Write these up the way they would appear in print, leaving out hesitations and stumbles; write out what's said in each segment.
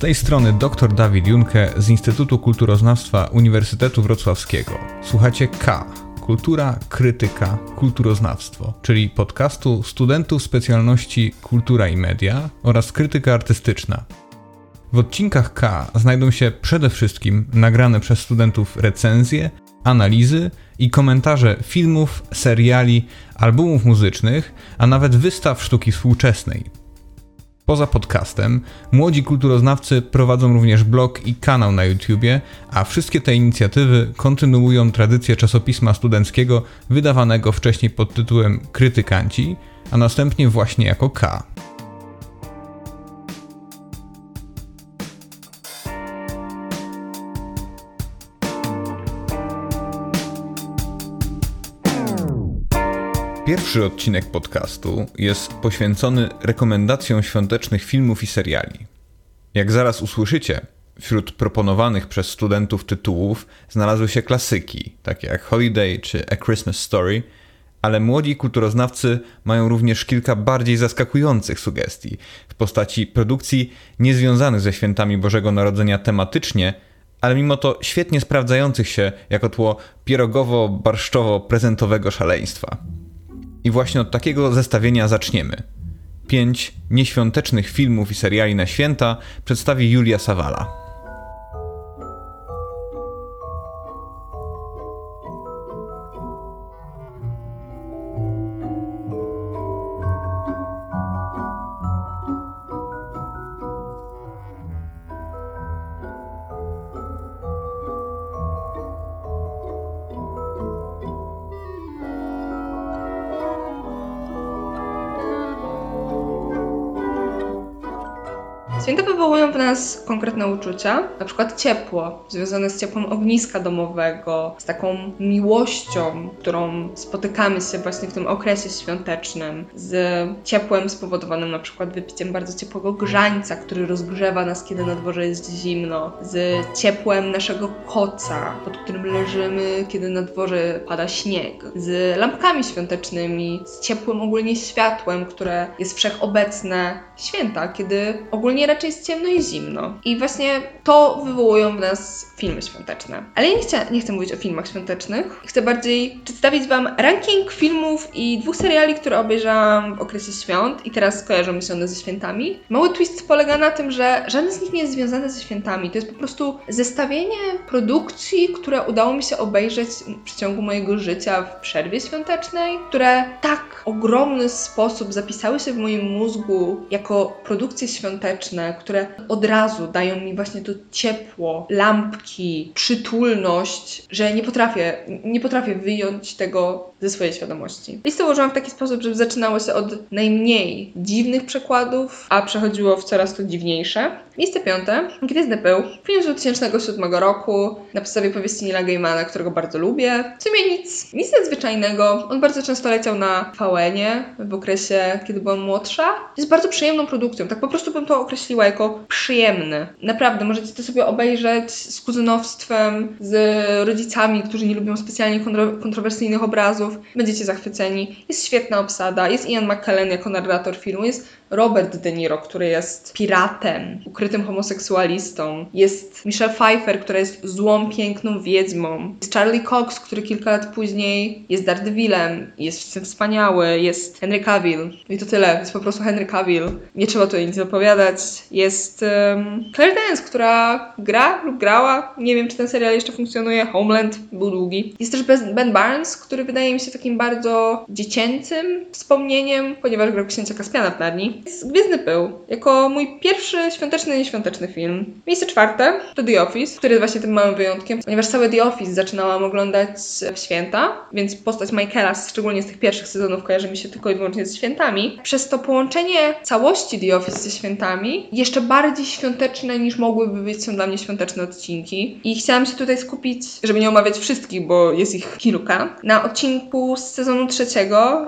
tej strony dr Dawid Junke z Instytutu Kulturoznawstwa Uniwersytetu Wrocławskiego. Słuchacie K. Kultura, krytyka, kulturoznawstwo, czyli podcastu studentów specjalności Kultura i Media oraz Krytyka Artystyczna. W odcinkach K znajdą się przede wszystkim nagrane przez studentów recenzje, analizy i komentarze filmów, seriali, albumów muzycznych, a nawet wystaw sztuki współczesnej. Poza podcastem młodzi kulturoznawcy prowadzą również blog i kanał na YouTubie, a wszystkie te inicjatywy kontynuują tradycję czasopisma studenckiego wydawanego wcześniej pod tytułem Krytykanci, a następnie właśnie jako K. Pierwszy odcinek podcastu jest poświęcony rekomendacjom świątecznych filmów i seriali. Jak zaraz usłyszycie, wśród proponowanych przez studentów tytułów znalazły się klasyki, takie jak Holiday czy A Christmas Story, ale młodzi kulturoznawcy mają również kilka bardziej zaskakujących sugestii w postaci produkcji niezwiązanych ze świętami Bożego Narodzenia tematycznie, ale mimo to świetnie sprawdzających się jako tło pierogowo-barszczowo-prezentowego szaleństwa. I właśnie od takiego zestawienia zaczniemy. 5 nieświątecznych filmów i seriali na święta przedstawi Julia Savala. Święta wywołują w nas konkretne uczucia, na przykład ciepło, związane z ciepłem ogniska domowego, z taką miłością, którą spotykamy się właśnie w tym okresie świątecznym, z ciepłem spowodowanym na przykład wypiciem bardzo ciepłego grzańca, który rozgrzewa nas, kiedy na dworze jest zimno, z ciepłem naszego koca, pod którym leżymy, kiedy na dworze pada śnieg, z lampkami świątecznymi, z ciepłym ogólnie światłem, które jest wszechobecne w święta, kiedy ogólnie raczej jest ciemno i zimno. I właśnie to wywołują w nas filmy świąteczne. Ale ja nie chcę mówić o filmach świątecznych. Chcę bardziej przedstawić Wam ranking filmów i 2 seriali, które obejrzałam w okresie świąt i teraz kojarzą mi się one ze świętami. Mały twist polega na tym, że żaden z nich nie jest związany ze świętami. To jest po prostu zestawienie produkcji, które udało mi się obejrzeć w przeciągu mojego życia w przerwie świątecznej, które w tak ogromny sposób zapisały się w moim mózgu jako produkcje świąteczne, które od razu dają mi właśnie to ciepło, lampki, przytulność, że nie potrafię wyjąć tego ze swojej świadomości. Listę ułożyłam w taki sposób, żeby zaczynało się od najmniej dziwnych przekładów, a przechodziło w coraz to dziwniejsze. Miejsce 5. Gwiezdny Pył. Film z 2007 roku, na podstawie powieści Neila Gaimana, którego bardzo lubię. W sumie nic nadzwyczajnego. On bardzo często leciał na VN-ie w okresie, kiedy byłam młodsza. Jest bardzo przyjemną produkcją, tak po prostu bym to określiła jako przyjemny. Naprawdę, możecie to sobie obejrzeć z kuzynowstwem, z rodzicami, którzy nie lubią specjalnie kontrowersyjnych obrazów. Będziecie zachwyceni. Jest świetna obsada. Jest Ian McKellen jako narrator filmu. Jest Robert De Niro, który jest piratem, ukrytym homoseksualistą. Jest Michelle Pfeiffer, która jest złą, piękną wiedźmą. Jest Charlie Cox, który kilka lat później jest Daredevilem. Jest w tym wspaniały. Jest Henry Cavill. I to tyle. Jest po prostu Henry Cavill. Nie trzeba tu nic opowiadać. Jest Claire Danes, która gra lub grała, nie wiem czy ten serial jeszcze funkcjonuje, Homeland był długi. Jest też Ben Barnes, który wydaje mi się takim bardzo dziecięcym wspomnieniem, ponieważ grał księcia Kaspiana w Narni. Jest Gwiezdny Pył, jako mój pierwszy świąteczny, nieświąteczny film. Miejsce 4 to The Office, który jest właśnie tym małym wyjątkiem, ponieważ cały The Office zaczynałam oglądać w święta, więc postać Michaela, szczególnie z tych pierwszych sezonów, kojarzy mi się tylko i wyłącznie ze świętami. Przez to połączenie całości The Office ze świętami jeszcze bardziej świąteczne niż mogłyby być są dla mnie świąteczne odcinki. I chciałam się tutaj skupić, żeby nie omawiać wszystkich, bo jest ich kilka, na odcinku z sezonu 3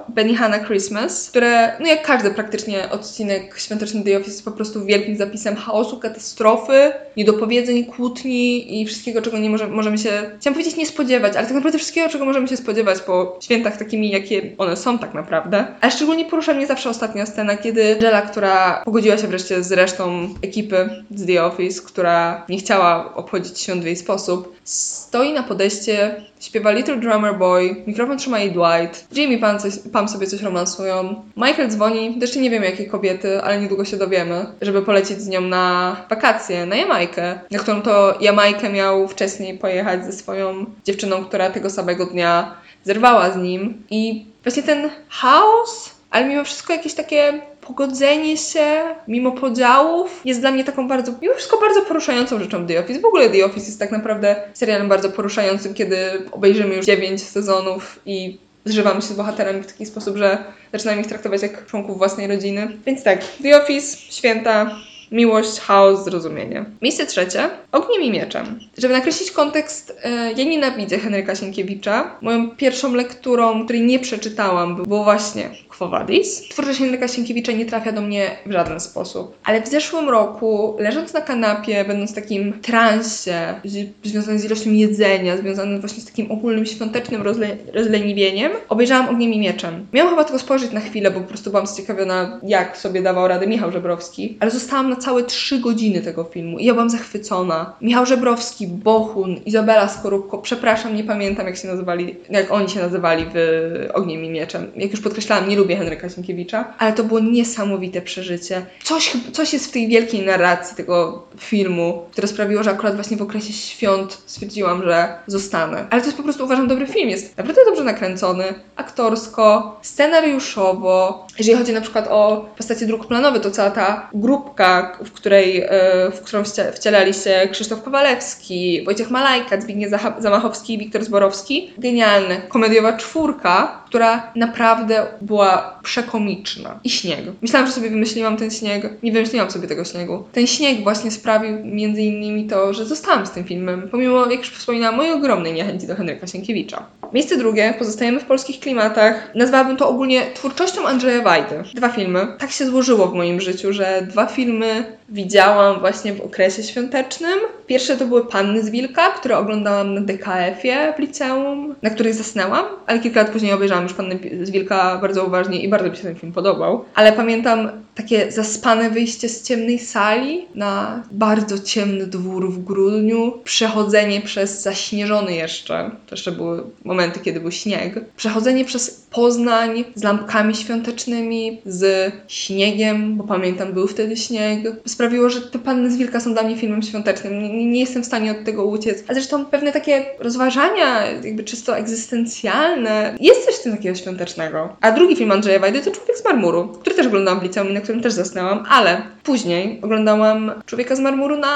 Ben i Hannah Christmas, które, no jak każdy praktycznie odcinek świąteczny The Office, jest po prostu wielkim zapisem chaosu, katastrofy, niedopowiedzeń, kłótni i wszystkiego, czego nie możemy się, chciałam powiedzieć, nie spodziewać, ale tak naprawdę wszystkiego, czego możemy się spodziewać po świętach takimi, jakie one są tak naprawdę. A szczególnie porusza mnie zawsze ostatnia scena, kiedy Angela, która pogodziła się wreszcie z resztą ekipy z The Office, która nie chciała obchodzić świąt w jej sposób, stoi na podejście, śpiewa Little Drummer Boy, mikrofon trzyma jej Dwight, Jimmy Pam sobie coś romansują, Michael dzwoni, jeszcze nie wiemy jakiej kobiety, ale niedługo się dowiemy, żeby polecieć z nią na wakacje, na Jamajkę, na którą to Jamajkę miał wcześniej pojechać ze swoją dziewczyną, która tego samego dnia zerwała z nim. I właśnie ten chaos, ale mimo wszystko jakieś takie pogodzenie się, mimo podziałów, jest dla mnie taką bardzo, mimo wszystko bardzo poruszającą rzeczą The Office. W ogóle The Office jest tak naprawdę serialem bardzo poruszającym, kiedy obejrzymy już 9 sezonów i zżywamy się z bohaterami w taki sposób, że zaczynamy ich traktować jak członków własnej rodziny. Więc tak, The Office, święta, miłość, chaos, zrozumienie. Miejsce trzecie. Ogniem i mieczem. Żeby nakreślić kontekst, ja nienawidzę Henryka Sienkiewicza. Moją pierwszą lekturą, której nie przeczytałam, było właśnie Quo Vadis. Twórczość Henryka Sienkiewicza nie trafia do mnie w żaden sposób. Ale w zeszłym roku, leżąc na kanapie, będąc w takim transie związanym z ilością jedzenia, związanym właśnie z takim ogólnym świątecznym rozleniwieniem, obejrzałam Ogniem i mieczem. Miałam chyba tylko spojrzeć na chwilę, bo po prostu byłam zciekawiona, jak sobie dawał radę Michał Żebrowski, ale zostałam na całe 3 godziny tego filmu i ja byłam zachwycona. Michał Żebrowski, Bohun, Izabela Skorupko, przepraszam, nie pamiętam jak oni się nazywali w Ogniem i mieczem. Jak już podkreślałam, nie lubię Henryka Sienkiewicza, ale to było niesamowite przeżycie. Coś jest w tej wielkiej narracji tego filmu, które sprawiło, że akurat właśnie w okresie świąt stwierdziłam, że zostanę. Ale to jest po prostu, uważam, dobry film. Jest naprawdę dobrze nakręcony, aktorsko, scenariuszowo. Jeżeli chodzi na przykład o postacie drugoplanowe, to cała ta grupka, w którą wcielali się Krzysztof Kowalewski, Wojciech Malajka, Zbigniew Zamachowski i Wiktor Zborowski. Genialny, komediowa czwórka, która naprawdę była przekomiczna. I śnieg. Myślałam, że sobie wymyśliłam ten śnieg. Nie wymyśliłam sobie tego śniegu. Ten śnieg właśnie sprawił między innymi to, że zostałam z tym filmem, pomimo, jak już wspominałam, mojej ogromnej niechęci do Henryka Sienkiewicza. Miejsce drugie. Pozostajemy w polskich klimatach. Nazwałabym to ogólnie twórczością Andrzeja Wajdy. 2 filmy. Tak się złożyło w moim życiu, że 2 filmy widziałam właśnie w okresie świątecznym. Pierwsze to były Panny z Wilka, które oglądałam na DKF-ie w liceum, na których zasnęłam, ale kilka lat później obejrzałam już Panny z Wilka bardzo uważnie i bardzo mi się ten film podobał. Ale pamiętam takie zaspane wyjście z ciemnej sali na bardzo ciemny dwór w grudniu, przechodzenie przez zaśnieżony jeszcze, to jeszcze były momenty, kiedy był śnieg, przechodzenie przez Poznań z lampkami świątecznymi, z śniegiem, bo pamiętam, był wtedy śnieg, sprawiło, że te Panny z Wilka są dla mnie filmem świątecznym. Nie jestem w stanie od tego uciec. A zresztą pewne takie rozważania jakby czysto egzystencjalne. Jest coś w tym takiego świątecznego. A drugi film Andrzeja Wajdy to Człowiek z marmuru, który też oglądałam w liceum i na którym też zasnęłam, ale później oglądałam Człowieka z marmuru na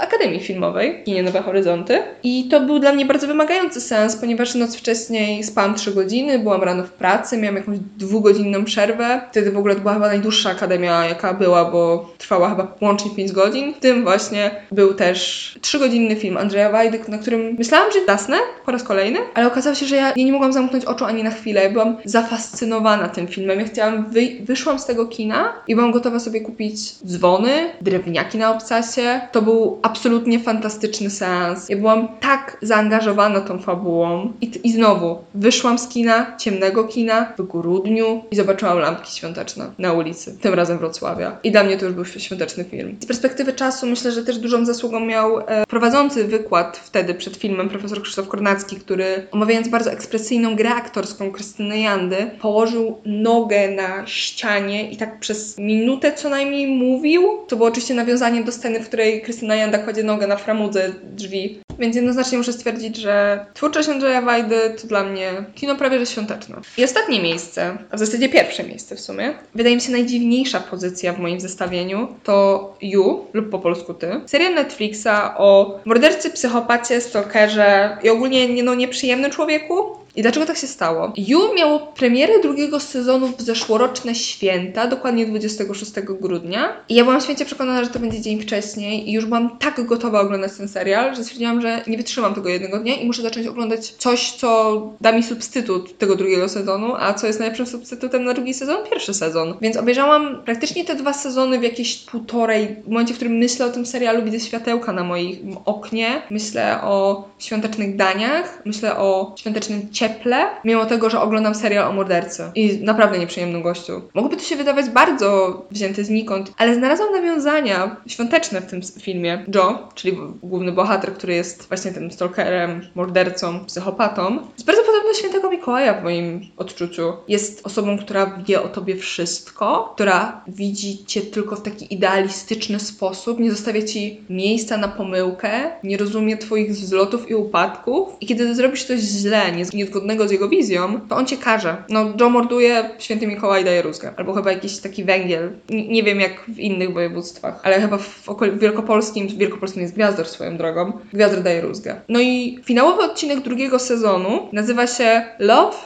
Akademii Filmowej, kinie Nowe Horyzonty. I to był dla mnie bardzo wymagający seans, ponieważ noc wcześniej spałam 3 godziny, byłam rano w pracy, miałam jakąś 2-godzinną przerwę. Wtedy w ogóle to była chyba najdłuższa akademia, jaka była, bo trwała chyba łącznie 5 godzin. W tym właśnie był też 3-godzinny film Andrzeja Wajdy, na którym myślałam, że zasnę po raz kolejny, ale okazało się, że ja nie mogłam zamknąć oczu ani na chwilę. Ja byłam zafascynowana tym filmem. Ja chciałam, wyszłam z tego kina i byłam gotowa sobie kupić dzwony, drewniaki na obcasie. To był absolutnie fantastyczny seans. Ja byłam tak zaangażowana tą fabułą. I znowu wyszłam z kina, ciemnego kina, w grudniu i zobaczyłam lampki świąteczne na ulicy, tym razem Wrocławia. I dla mnie to już był świąteczny film. Z perspektywy czasu myślę, że też dużą zasługą miał prowadzący wykład wtedy przed filmem profesor Krzysztof Kornacki, który omawiając bardzo ekspresyjną grę aktorską Krystyny Jandy, położył nogę na ścianie i tak przez minutę co najmniej mówił. To było oczywiście nawiązanie do sceny, w której Krystyna Janda kładzie nogę na framudze drzwi. Więc jednoznacznie muszę stwierdzić, że twórczość Andrzeja Wajdy to dla mnie kino prawie że świąteczne. I ostatnie miejsce, a w zasadzie pierwsze miejsce w sumie, wydaje mi się najdziwniejsza pozycja w moim zestawieniu, to You, lub po polsku Ty. Serial Netflixa o mordercy, psychopacie, stalkerze i ogólnie nieprzyjemnym człowieku. I dlaczego tak się stało? You miało premierę 2. sezonu w zeszłoroczne święta, dokładnie 26 grudnia. I ja byłam święcie przekonana, że to będzie dzień wcześniej i już byłam tak gotowa oglądać ten serial, że stwierdziłam, że nie wytrzymam tego 1 dnia i muszę zacząć oglądać coś, co da mi substytut tego 2. sezonu, a co jest najlepszym substytutem na 2. sezon? 1. sezon. Więc obejrzałam praktycznie te 2 sezony w jakieś 1,5. W momencie, w którym myślę o tym serialu, widzę światełka na moim oknie, myślę o świątecznych daniach, myślę o świątecznym ciepłym, cieple, mimo tego, że oglądam serial o mordercy. I naprawdę nieprzyjemnym gościu. Mogłoby to się wydawać bardzo wzięte znikąd, ale znalazłam nawiązania świąteczne w tym filmie. Joe, czyli główny bohater, który jest właśnie tym stalkerem, mordercą, psychopatą, jest bardzo podobny do Świętego Mikołaja w moim odczuciu. Jest osobą, która wie o tobie wszystko, która widzi cię tylko w taki idealistyczny sposób, nie zostawia ci miejsca na pomyłkę, nie rozumie twoich wzlotów i upadków i kiedy zrobisz coś źle, niezgodnego z jego wizją, to on cię karze. No, Joe morduje, Święty Mikołaj daje rózgę. Albo chyba jakiś taki węgiel. Nie wiem jak w innych województwach, ale chyba w Wielkopolskim jest Gwiazdor swoją drogą. Gwiazdor daje rózgę. No i finałowy odcinek drugiego sezonu nazywa się Love,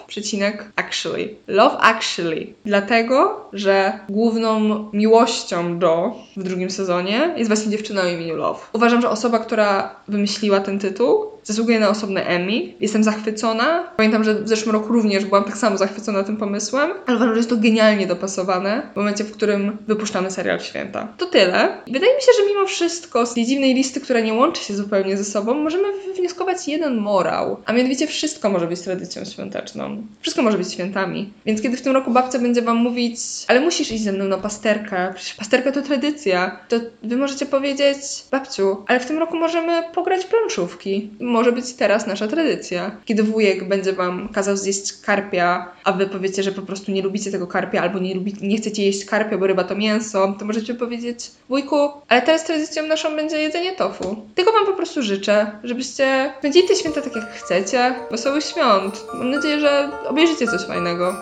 Actually. Love Actually. Dlatego, że główną miłością Joe w drugim sezonie jest właśnie dziewczyna o imieniu Love. Uważam, że osoba, która wymyśliła ten tytuł, zasługuje na osobne Emmy. Jestem zachwycona. Pamiętam, że w zeszłym roku również byłam tak samo zachwycona tym pomysłem, ale uważam, że jest to genialnie dopasowane w momencie, w którym wypuszczamy serial Święta. To tyle. Wydaje mi się, że mimo wszystko z tej dziwnej listy, która nie łączy się zupełnie ze sobą, możemy wywnioskować jeden morał. A mianowicie wszystko może być tradycją świąteczną. Wszystko może być świętami. Więc kiedy w tym roku babcia będzie wam mówić, ale musisz iść ze mną na pasterkę, przecież pasterka to tradycja, to wy możecie powiedzieć, babciu, ale w tym roku możemy pograć w planszówki. Może być teraz nasza tradycja. Kiedy wujek będzie wam kazał zjeść karpia, a wy powiecie, że po prostu nie lubicie tego karpia albo nie chcecie jeść karpia, bo ryba to mięso, to możecie powiedzieć, wujku, ale teraz tradycją naszą będzie jedzenie tofu. Tego wam po prostu życzę, żebyście spędzili te święta tak jak chcecie. Wesołych świąt. Mam nadzieję, że obejrzycie coś fajnego.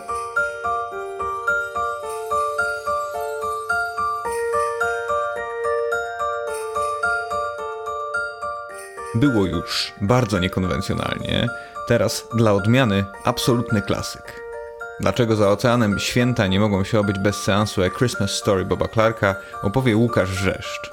Było już bardzo niekonwencjonalnie, teraz dla odmiany absolutny klasyk. Dlaczego za oceanem święta nie mogą się obyć bez seansu A Christmas Story Boba Clarka opowie Łukasz Wrzeszcz.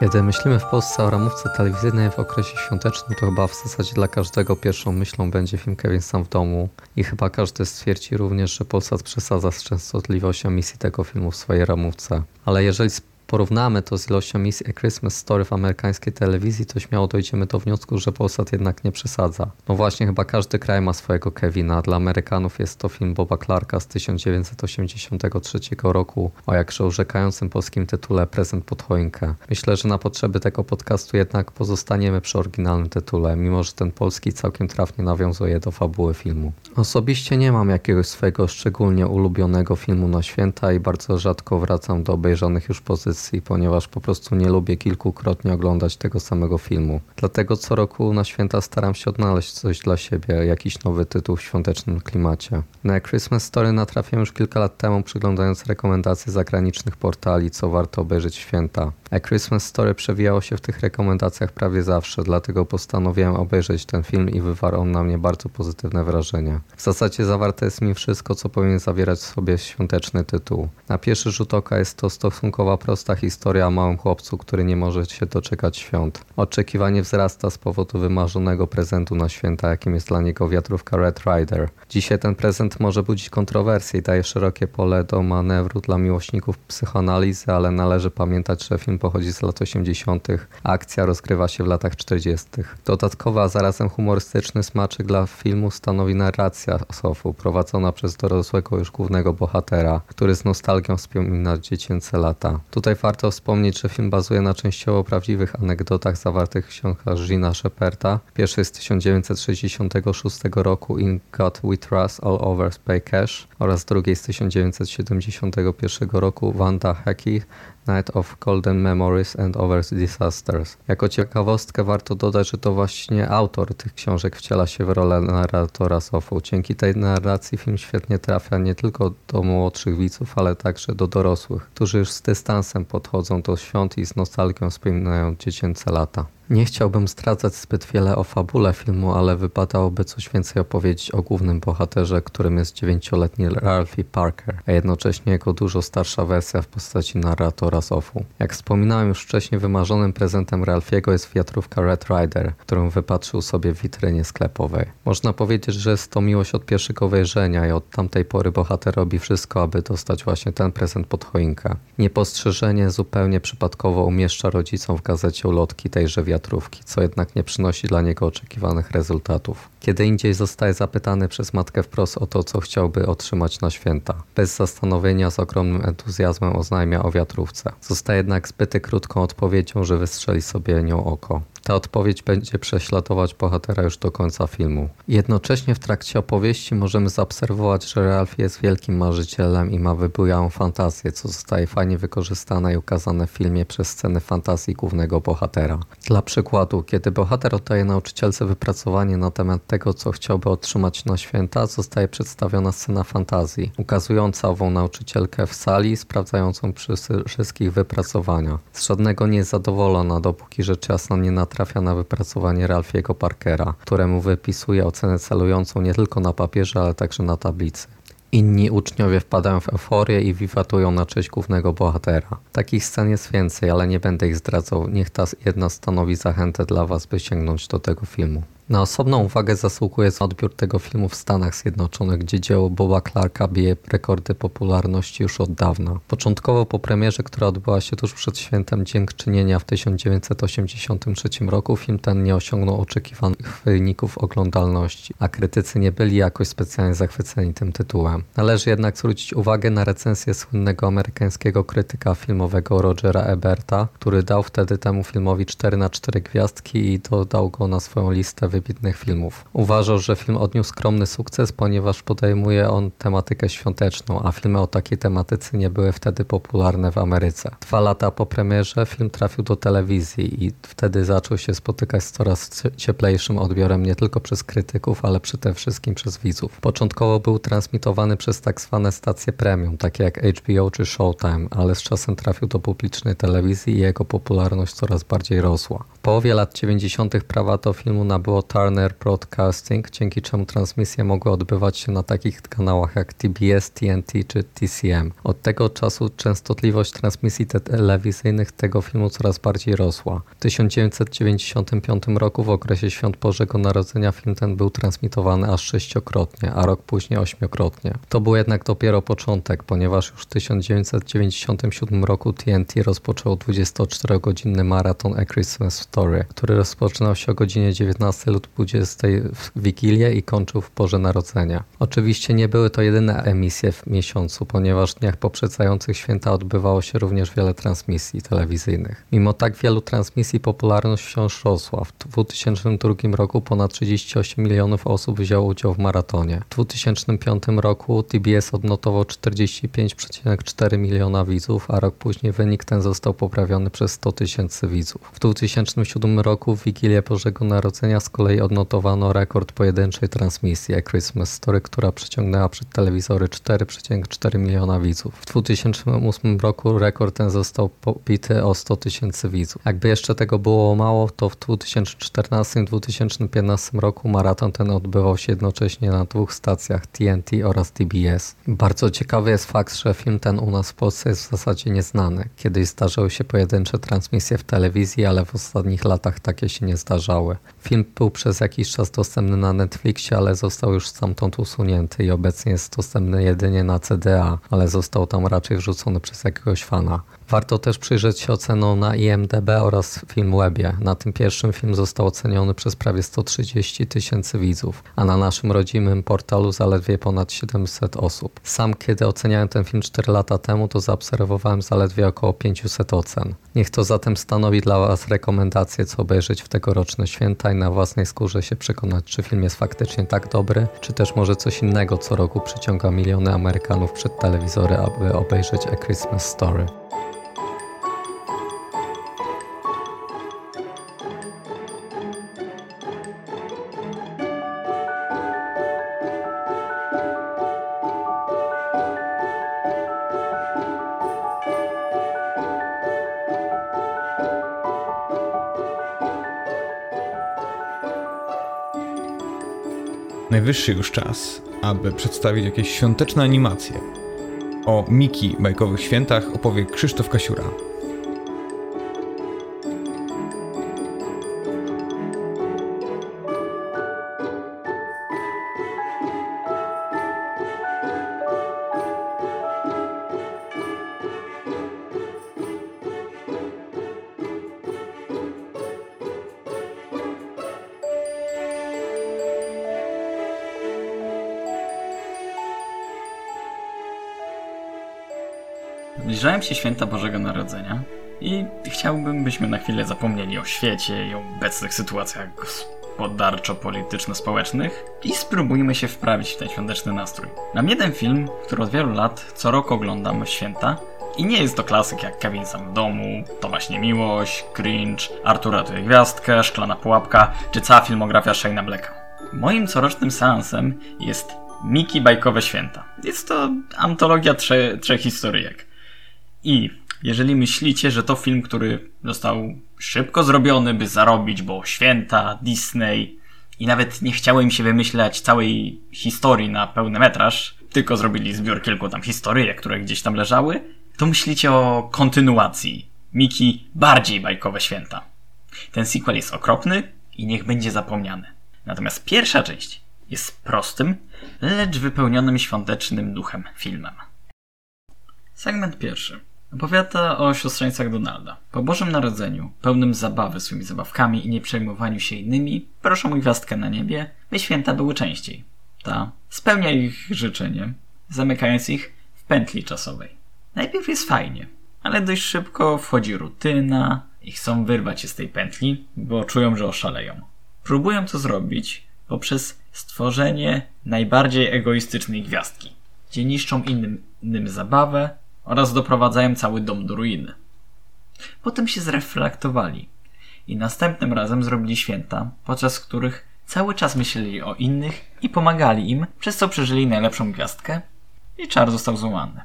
Kiedy myślimy w Polsce o ramówce telewizyjnej w okresie świątecznym, to chyba w zasadzie dla każdego pierwszą myślą będzie film Kevin sam w domu i chyba każdy stwierdzi również, że Polsat przesadza z częstotliwością misji tego filmu w swojej ramówce. Ale jeżeli porównamy to z ilością misji A Christmas Story w amerykańskiej telewizji, to śmiało dojdziemy do wniosku, że Polsat jednak nie przesadza. No właśnie, chyba każdy kraj ma swojego Kevina. Dla Amerykanów jest to film Boba Clarka z 1983 roku o jakże urzekającym polskim tytule Prezent pod choinkę. Myślę, że na potrzeby tego podcastu jednak pozostaniemy przy oryginalnym tytule, mimo że ten polski całkiem trafnie nawiązuje do fabuły filmu. Osobiście nie mam jakiegoś swojego szczególnie ulubionego filmu na święta i bardzo rzadko wracam do obejrzanych już pozycji, ponieważ po prostu nie lubię kilkukrotnie oglądać tego samego filmu. Dlatego co roku na święta staram się odnaleźć coś dla siebie, jakiś nowy tytuł w świątecznym klimacie. Na Christmas Story natrafiłem już kilka lat temu, przeglądając rekomendacje zagranicznych portali, co warto obejrzeć w święta. A Christmas Story przewijało się w tych rekomendacjach prawie zawsze, dlatego postanowiłem obejrzeć ten film i wywarł on na mnie bardzo pozytywne wrażenie. W zasadzie zawarte jest mi wszystko, co powinien zawierać w sobie świąteczny tytuł. Na pierwszy rzut oka jest to stosunkowo prosta historia o małym chłopcu, który nie może się doczekać świąt. Oczekiwanie wzrasta z powodu wymarzonego prezentu na święta, jakim jest dla niego wiatrówka Red Rider. Dzisiaj ten prezent może budzić kontrowersje i daje szerokie pole do manewru dla miłośników psychoanalizy, ale należy pamiętać, że film pochodzi z lat 80., a akcja rozgrywa się w latach 40. Dodatkowy, a zarazem humorystyczny smaczek dla filmu stanowi narracja Sofu, prowadzona przez dorosłego już głównego bohatera, który z nostalgią wspomina dziecięce lata. Tutaj warto wspomnieć, że film bazuje na częściowo prawdziwych anegdotach zawartych w książkach Jeana Shepherda. Pierwszy jest z 1966 roku In God We Trust All Over Pay Cash oraz drugi z 1971 roku Wanda Hickey Night of Golden Memories and Over Disasters. Jako ciekawostkę warto dodać, że to właśnie autor tych książek wciela się w rolę narratora Sofu. Dzięki tej narracji film świetnie trafia nie tylko do młodszych widzów, ale także do dorosłych, którzy już z dystansem podchodzą do świąt i z nostalgią wspominają dziecięce lata. Nie chciałbym stracać zbyt wiele o fabule filmu, ale wypadałoby coś więcej opowiedzieć o głównym bohaterze, którym jest 9-letni Ralphie Parker, a jednocześnie jego dużo starsza wersja w postaci narratora Sofu. Jak wspominałem już wcześniej, wymarzonym prezentem Ralphiego jest wiatrówka Red Rider, którą wypatrzył sobie w witrynie sklepowej. Można powiedzieć, że jest to miłość od pierwszego wejrzenia i od tamtej pory bohater robi wszystko, aby dostać właśnie ten prezent pod choinkę. Niepostrzeżenie zupełnie przypadkowo umieszcza rodzicom w gazecie ulotki tejże wiatrówki, co jednak nie przynosi dla niego oczekiwanych rezultatów. Kiedy indziej zostaje zapytany przez matkę wprost o to, co chciałby otrzymać na święta. Bez zastanowienia z ogromnym entuzjazmem oznajmia o wiatrówce. Zostaje jednak zbyt krótką odpowiedzią, że wystrzeli sobie nią oko. Ta odpowiedź będzie prześladować bohatera już do końca filmu. Jednocześnie w trakcie opowieści możemy zaobserwować, że Ralphie jest wielkim marzycielem i ma wybujałą fantazję, co zostaje fajnie wykorzystane i ukazane w filmie przez sceny fantazji głównego bohatera. Dla przykładu, kiedy bohater oddaje nauczycielce wypracowanie na temat tego, co chciałby otrzymać na święta, zostaje przedstawiona scena fantazji, ukazująca ową nauczycielkę w sali, sprawdzającą wszystkich wypracowania. Z żadnego nie jest zadowolona, dopóki rzecz jasna nie trafia na wypracowanie Ralphiego Parkera, któremu wypisuje ocenę celującą nie tylko na papierze, ale także na tablicy. Inni uczniowie wpadają w euforię i wiwatują na cześć głównego bohatera. Takich scen jest więcej, ale nie będę ich zdradzał. Niech ta jedna stanowi zachętę dla Was, by sięgnąć do tego filmu. Na osobną uwagę zasługuje odbiór tego filmu w Stanach Zjednoczonych, gdzie dzieło Boba Clarka bije rekordy popularności już od dawna. Początkowo po premierze, która odbyła się tuż przed świętem Dziękczynienia w 1983 roku, film ten nie osiągnął oczekiwanych wyników oglądalności, a krytycy nie byli jakoś specjalnie zachwyceni tym tytułem. Należy jednak zwrócić uwagę na recenzję słynnego amerykańskiego krytyka filmowego Rogera Eberta, który dał wtedy temu filmowi 4/4 gwiazdki i dodał go na swoją listę wybitnych filmów. Uważał, że film odniósł skromny sukces, ponieważ podejmuje on tematykę świąteczną, a filmy o takiej tematyce nie były wtedy popularne w Ameryce. 2 lata po premierze film trafił do telewizji i wtedy zaczął się spotykać z coraz cieplejszym odbiorem nie tylko przez krytyków, ale przede wszystkim przez widzów. Początkowo był transmitowany przez tak zwane stacje premium, takie jak HBO czy Showtime, ale z czasem trafił do publicznej telewizji i jego popularność coraz bardziej rosła. W połowie lat 90. prawa do filmu nabyło Turner Broadcasting, dzięki czemu transmisje mogły odbywać się na takich kanałach jak TBS, TNT czy TCM. Od tego czasu częstotliwość transmisji telewizyjnych tego filmu coraz bardziej rosła. W 1995 roku w okresie świąt Bożego Narodzenia film ten był transmitowany aż 6-krotnie, a rok później 8-krotnie. To był jednak dopiero początek, ponieważ już w 1997 roku TNT rozpoczęło 24-godzinny maraton A Christmas Story, który rozpoczynał się o godzinie 19 lub 20 w Wigilię i kończył w porze Narodzenia. Oczywiście nie były to jedyne emisje w miesiącu, ponieważ w dniach poprzedzających święta odbywało się również wiele transmisji telewizyjnych. Mimo tak wielu transmisji popularność wciąż rosła. W 2002 roku ponad 38 milionów osób wzięło udział w maratonie. W 2005 roku TBS odnotował 45,4 miliona widzów, a rok później wynik ten został poprawiony przez 100 tysięcy widzów. W 2007 roku w Wigilię Bożego Narodzenia z kolei odnotowano rekord pojedynczej transmisji A Christmas Story, która przyciągnęła przed telewizory 4,4 miliona widzów. W 2008 roku rekord ten został pobity o 100 tysięcy widzów. Jakby jeszcze tego było mało, to w 2014-2015 roku maraton ten odbywał się jednocześnie na 2 stacjach TNT oraz TBS. Bardzo ciekawy jest fakt, że film ten u nas w Polsce jest w zasadzie nieznany. Kiedyś zdarzały się pojedyncze transmisje w telewizji, ale w ostatnich latach takie się nie zdarzały. Film był przez jakiś czas dostępny na Netflixie, ale został już stamtąd usunięty i obecnie jest dostępny jedynie na CDA, ale został tam raczej wrzucony przez jakiegoś fana. Warto też przyjrzeć się ocenom na IMDb oraz Filmwebie. Na tym pierwszym film został oceniony przez prawie 130 tysięcy widzów, a na naszym rodzimym portalu zaledwie ponad 700 osób. Sam kiedy oceniałem ten film 4 lata temu, to zaobserwowałem zaledwie około 500 ocen. Niech to zatem stanowi dla Was rekomendację, co obejrzeć w tegoroczne święta i na własnej skórze się przekonać, czy film jest faktycznie tak dobry, czy też może coś innego co roku przyciąga miliony Amerykanów przed telewizory, aby obejrzeć A Christmas Story. Najwyższy już czas, aby przedstawić jakieś świąteczne animacje. O Miki bajkowych świętach opowie Krzysztof Kasiura. Zbliżają się święta Bożego Narodzenia i chciałbym, byśmy na chwilę zapomnieli o świecie i o obecnych sytuacjach gospodarczo-polityczno-społecznych i spróbujmy się wprawić w ten świąteczny nastrój. Mam jeden film, który od wielu lat co roku oglądamy w święta i nie jest to klasyk jak Kevin sam w domu, To właśnie miłość, Cringe, Artur ratuje gwiazdkę, Szklana pułapka czy cała filmografia Shane'a Blacka. Moim corocznym seansem jest Miki bajkowe święta. Jest to antologia trzech historyjek. I jeżeli myślicie, że to film, który został szybko zrobiony, by zarobić, bo święta, Disney i nawet nie chciało im się wymyślać całej historii na pełny metraż, tylko zrobili zbiór kilku tam historyjek, które gdzieś tam leżały, to myślicie o kontynuacji Miki bardziej bajkowe święta. Ten sequel jest okropny i niech będzie zapomniany. Natomiast pierwsza część jest prostym, lecz wypełnionym świątecznym duchem filmem. Segment pierwszy. Opowiada o siostrzeńcach Donalda. Po Bożym Narodzeniu, pełnym zabawy swymi zabawkami i nieprzejmowaniu się innymi, proszą o gwiazdkę na niebie, by święta były częściej. Ta spełnia ich życzenie, zamykając ich w pętli czasowej. Najpierw jest fajnie, ale dość szybko wchodzi rutyna i chcą wyrwać się z tej pętli, bo czują, że oszaleją. Próbują to zrobić poprzez stworzenie najbardziej egoistycznej gwiazdki, gdzie niszczą innym zabawę, oraz doprowadzają cały dom do ruiny. Potem się zreflektowali i następnym razem zrobili święta, podczas których cały czas myśleli o innych i pomagali im, przez co przeżyli najlepszą gwiazdkę i czar został złamany.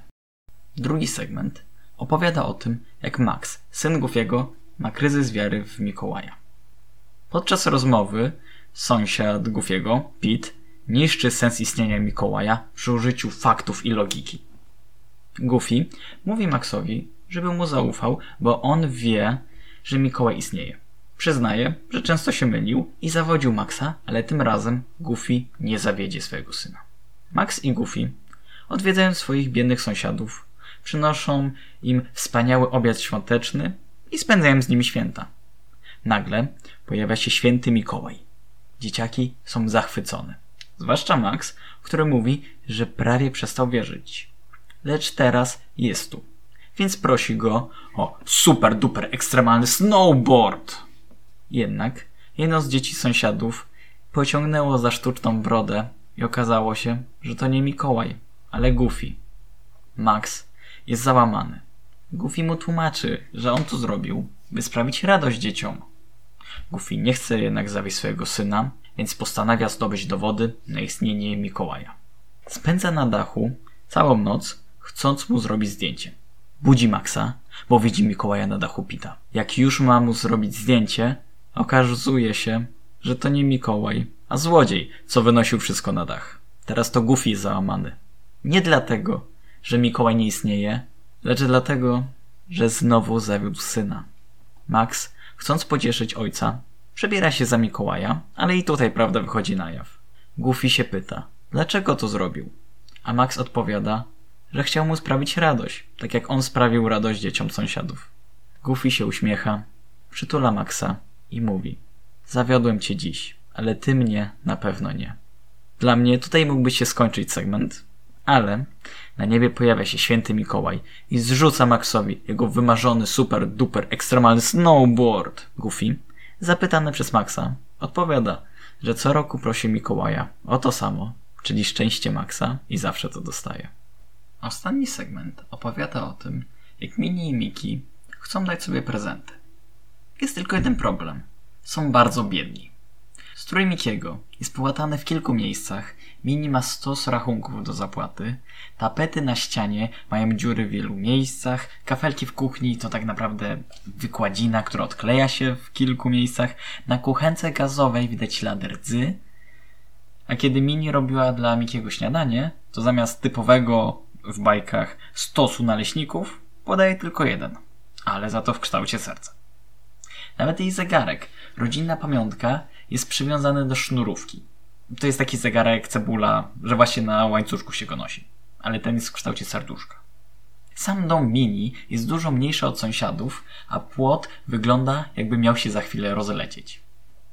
Drugi segment opowiada o tym, jak Max, syn Goofiego, ma kryzys wiary w Mikołaja. Podczas rozmowy sąsiad Goofiego, Pete, niszczy sens istnienia Mikołaja przy użyciu faktów i logiki. Goofy mówi Maxowi, żeby mu zaufał, bo on wie, że Mikołaj istnieje. Przyznaje, że często się mylił i zawodził Maxa, ale tym razem Goofy nie zawiedzie swojego syna. Max i Goofy, odwiedzając swoich biednych sąsiadów, przynoszą im wspaniały obiad świąteczny i spędzają z nimi święta. Nagle pojawia się święty Mikołaj. Dzieciaki są zachwycone. Zwłaszcza Max, który mówi, że prawie przestał wierzyć. Lecz teraz jest tu, więc prosi go o super duper ekstremalny snowboard. Jednak jedno z dzieci sąsiadów pociągnęło za sztuczną brodę i okazało się, że to nie Mikołaj, ale Goofy. Max jest załamany. Goofy mu tłumaczy, że on to zrobił, by sprawić radość dzieciom. Goofy nie chce jednak zawieść swojego syna, więc postanawia zdobyć dowody na istnienie Mikołaja. Spędza na dachu całą noc, chcąc mu zrobić zdjęcie. Budzi Maxa, bo widzi Mikołaja na dachu Pita. Jak już ma mu zrobić zdjęcie, okazuje się, że to nie Mikołaj, a złodziej, co wynosił wszystko na dach. Teraz to Goofy jest załamany. Nie dlatego, że Mikołaj nie istnieje, lecz dlatego, że znowu zawiódł syna. Max, chcąc pocieszyć ojca, przebiera się za Mikołaja, ale i tutaj prawda wychodzi na jaw. Goofy się pyta, dlaczego to zrobił? A Max odpowiada, że chciał mu sprawić radość, tak jak on sprawił radość dzieciom sąsiadów. Goofy się uśmiecha, przytula Maxa i mówi, zawiodłem cię dziś, ale ty mnie na pewno nie. Dla mnie tutaj mógłby się skończyć segment, ale na niebie pojawia się święty Mikołaj i zrzuca Maxowi jego wymarzony super duper ekstremalny snowboard. Goofy, zapytany przez Maxa, odpowiada, że co roku prosi Mikołaja o to samo, czyli szczęście Maxa i zawsze to dostaje. Ostatni segment opowiada o tym, jak Minnie i Miki chcą dać sobie prezenty. Jest tylko jeden problem. Są bardzo biedni. Strój Mikiego jest połatany w kilku miejscach, Minnie ma stos rachunków do zapłaty, tapety na ścianie mają dziury w wielu miejscach, kafelki w kuchni to tak naprawdę wykładzina, która odkleja się w kilku miejscach, na kuchence gazowej widać ślady rdzy, A kiedy Minnie robiła dla Mikiego śniadanie, to zamiast typowego w bajkach stosu naleśników podaje tylko jeden, ale za to w kształcie serca. Nawet jej zegarek, rodzinna pamiątka, jest przywiązany do sznurówki. To jest taki zegarek cebula, że właśnie na łańcuszku się go nosi, ale ten jest w kształcie serduszka. Sam dom Minnie jest dużo mniejszy od sąsiadów, a płot wygląda, jakby miał się za chwilę rozlecieć.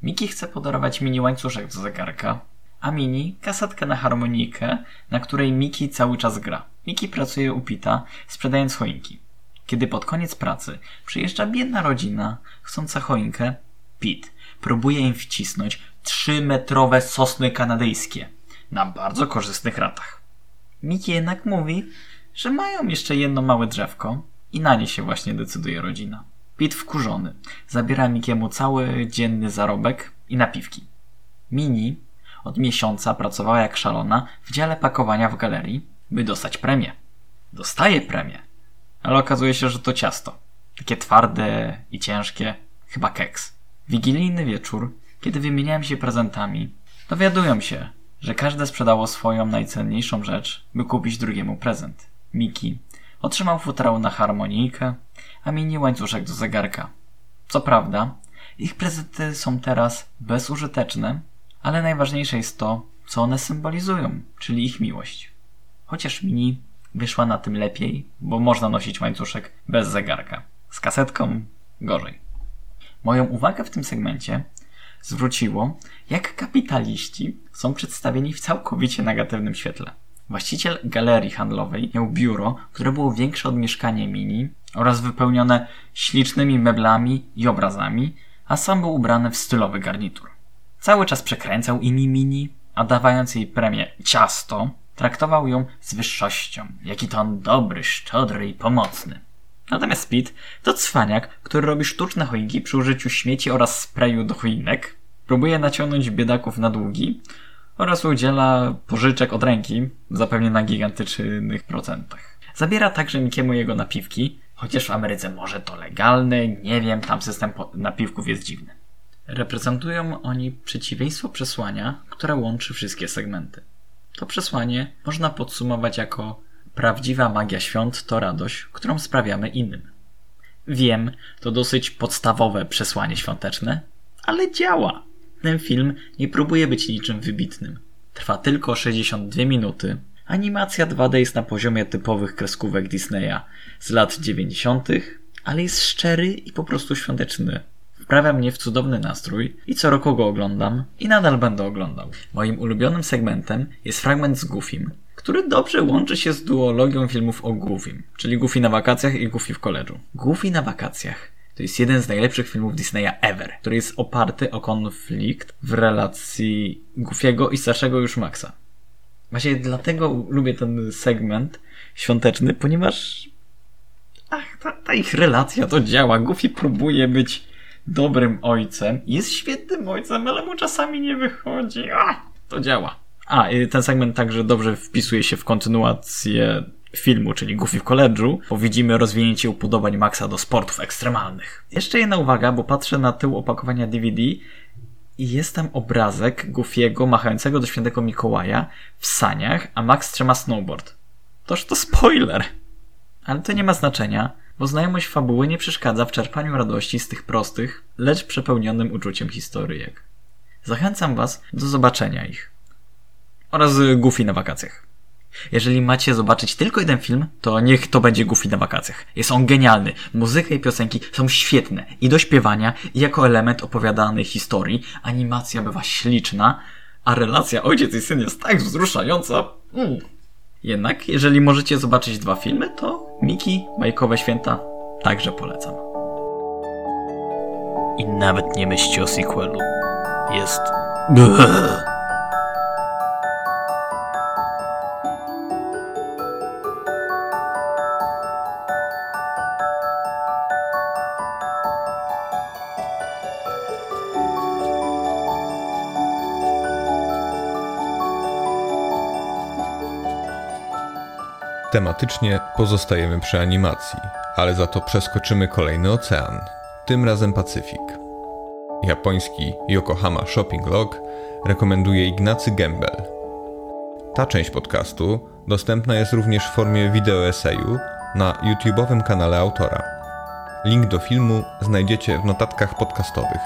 Miki chce podarować Minnie łańcuszek do zegarka, a Minnie kasetkę na harmonikę, na której Miki cały czas gra. Miki pracuje u Pita, sprzedając choinki. Kiedy pod koniec pracy przyjeżdża biedna rodzina, chcąca choinkę, Pit próbuje im wcisnąć 3-metrowe sosny kanadyjskie na bardzo korzystnych ratach. Miki jednak mówi, że mają jeszcze jedno małe drzewko i na nie się właśnie decyduje rodzina. Pit wkurzony zabiera Mikiemu cały dzienny zarobek i napiwki. Minnie od miesiąca pracowała jak szalona w dziale pakowania w galerii, by dostać premię. Dostaje premię, ale okazuje się, że to ciasto. Takie twarde i ciężkie, chyba keks. Wigilijny wieczór, kiedy wymieniałem się prezentami, dowiadują się, że każde sprzedało swoją najcenniejszą rzecz, by kupić drugiemu prezent. Miki otrzymał futrał na harmonijkę, a Minnie łańcuszek do zegarka. Co prawda, ich prezenty są teraz bezużyteczne, ale najważniejsze jest to, co one symbolizują, czyli ich miłość. Chociaż Minnie wyszła na tym lepiej, bo można nosić łańcuszek bez zegarka. Z kasetką gorzej. Moją uwagę w tym segmencie zwróciło, jak kapitaliści są przedstawieni w całkowicie negatywnym świetle. Właściciel galerii handlowej miał biuro, które było większe od mieszkania Minnie oraz wypełnione ślicznymi meblami i obrazami, a sam był ubrany w stylowy garnitur. Cały czas przekręcał imię Minnie, a dawając jej premię ciasto, traktował ją z wyższością. Jaki to on dobry, szczodry i pomocny. Natomiast Pete to cwaniak, który robi sztuczne choinki przy użyciu śmieci oraz sprayu do choinek, próbuje naciągnąć biedaków na długi oraz udziela pożyczek od ręki, zapewne na gigantycznych procentach. Zabiera także Mikiemu jego napiwki, chociaż w Ameryce może to legalne, nie wiem, tam system napiwków jest dziwny. Reprezentują oni przeciwieństwo przesłania, które łączy wszystkie segmenty. To przesłanie można podsumować jako prawdziwa magia świąt to radość, którą sprawiamy innym. Wiem, to dosyć podstawowe przesłanie świąteczne, ale działa. Ten film nie próbuje być niczym wybitnym. Trwa tylko 62 minuty. Animacja 2D jest na poziomie typowych kreskówek Disneya z lat 90., ale jest szczery i po prostu świąteczny. Wprawia mnie w cudowny nastrój i co roku go oglądam i nadal będę oglądał. Moim ulubionym segmentem jest fragment z Goofym, który dobrze łączy się z duologią filmów o Goofym, czyli Goofy na wakacjach i Goofy w koledżu. Goofy na wakacjach to jest jeden z najlepszych filmów Disneya ever, który jest oparty o konflikt w relacji Goofy'ego i starszego już Maxa. Właśnie dlatego lubię ten segment świąteczny, ponieważ ta ich relacja to działa. Goofy próbuje być dobrym ojcem, jest świetnym ojcem, ale mu czasami nie wychodzi. To działa. Ten segment także dobrze wpisuje się w kontynuację filmu, czyli Goofy w koledżu, bo widzimy rozwinięcie upodobań Maxa do sportów ekstremalnych. Jeszcze jedna uwaga, bo patrzę na tył opakowania DVD i jest tam obrazek Goofy'ego machającego do świętego Mikołaja w saniach, a Max trzyma snowboard. Toż to spoiler! Ale to nie ma znaczenia, bo znajomość fabuły nie przeszkadza w czerpaniu radości z tych prostych, lecz przepełnionym uczuciem historyjek. Zachęcam Was do zobaczenia ich. Oraz Goofy na wakacjach. Jeżeli macie zobaczyć tylko jeden film, to niech to będzie Goofy na wakacjach. Jest on genialny. Muzyka i piosenki są świetne i do śpiewania, i jako element opowiadanej historii. Animacja bywa śliczna, a relacja ojciec i syn jest tak wzruszająca. Jednak, jeżeli możecie zobaczyć dwa filmy, to Miki, Bajkowe Święta także polecam. I nawet nie myślcie o sequelu. Jest... Tematycznie pozostajemy przy animacji, ale za to przeskoczymy kolejny ocean, tym razem Pacyfik. Japoński Yokohama Shopping Log rekomenduje Ignacy Gembel. Ta część podcastu dostępna jest również w formie wideoeseju na YouTube'owym kanale autora. Link do filmu znajdziecie w notatkach podcastowych.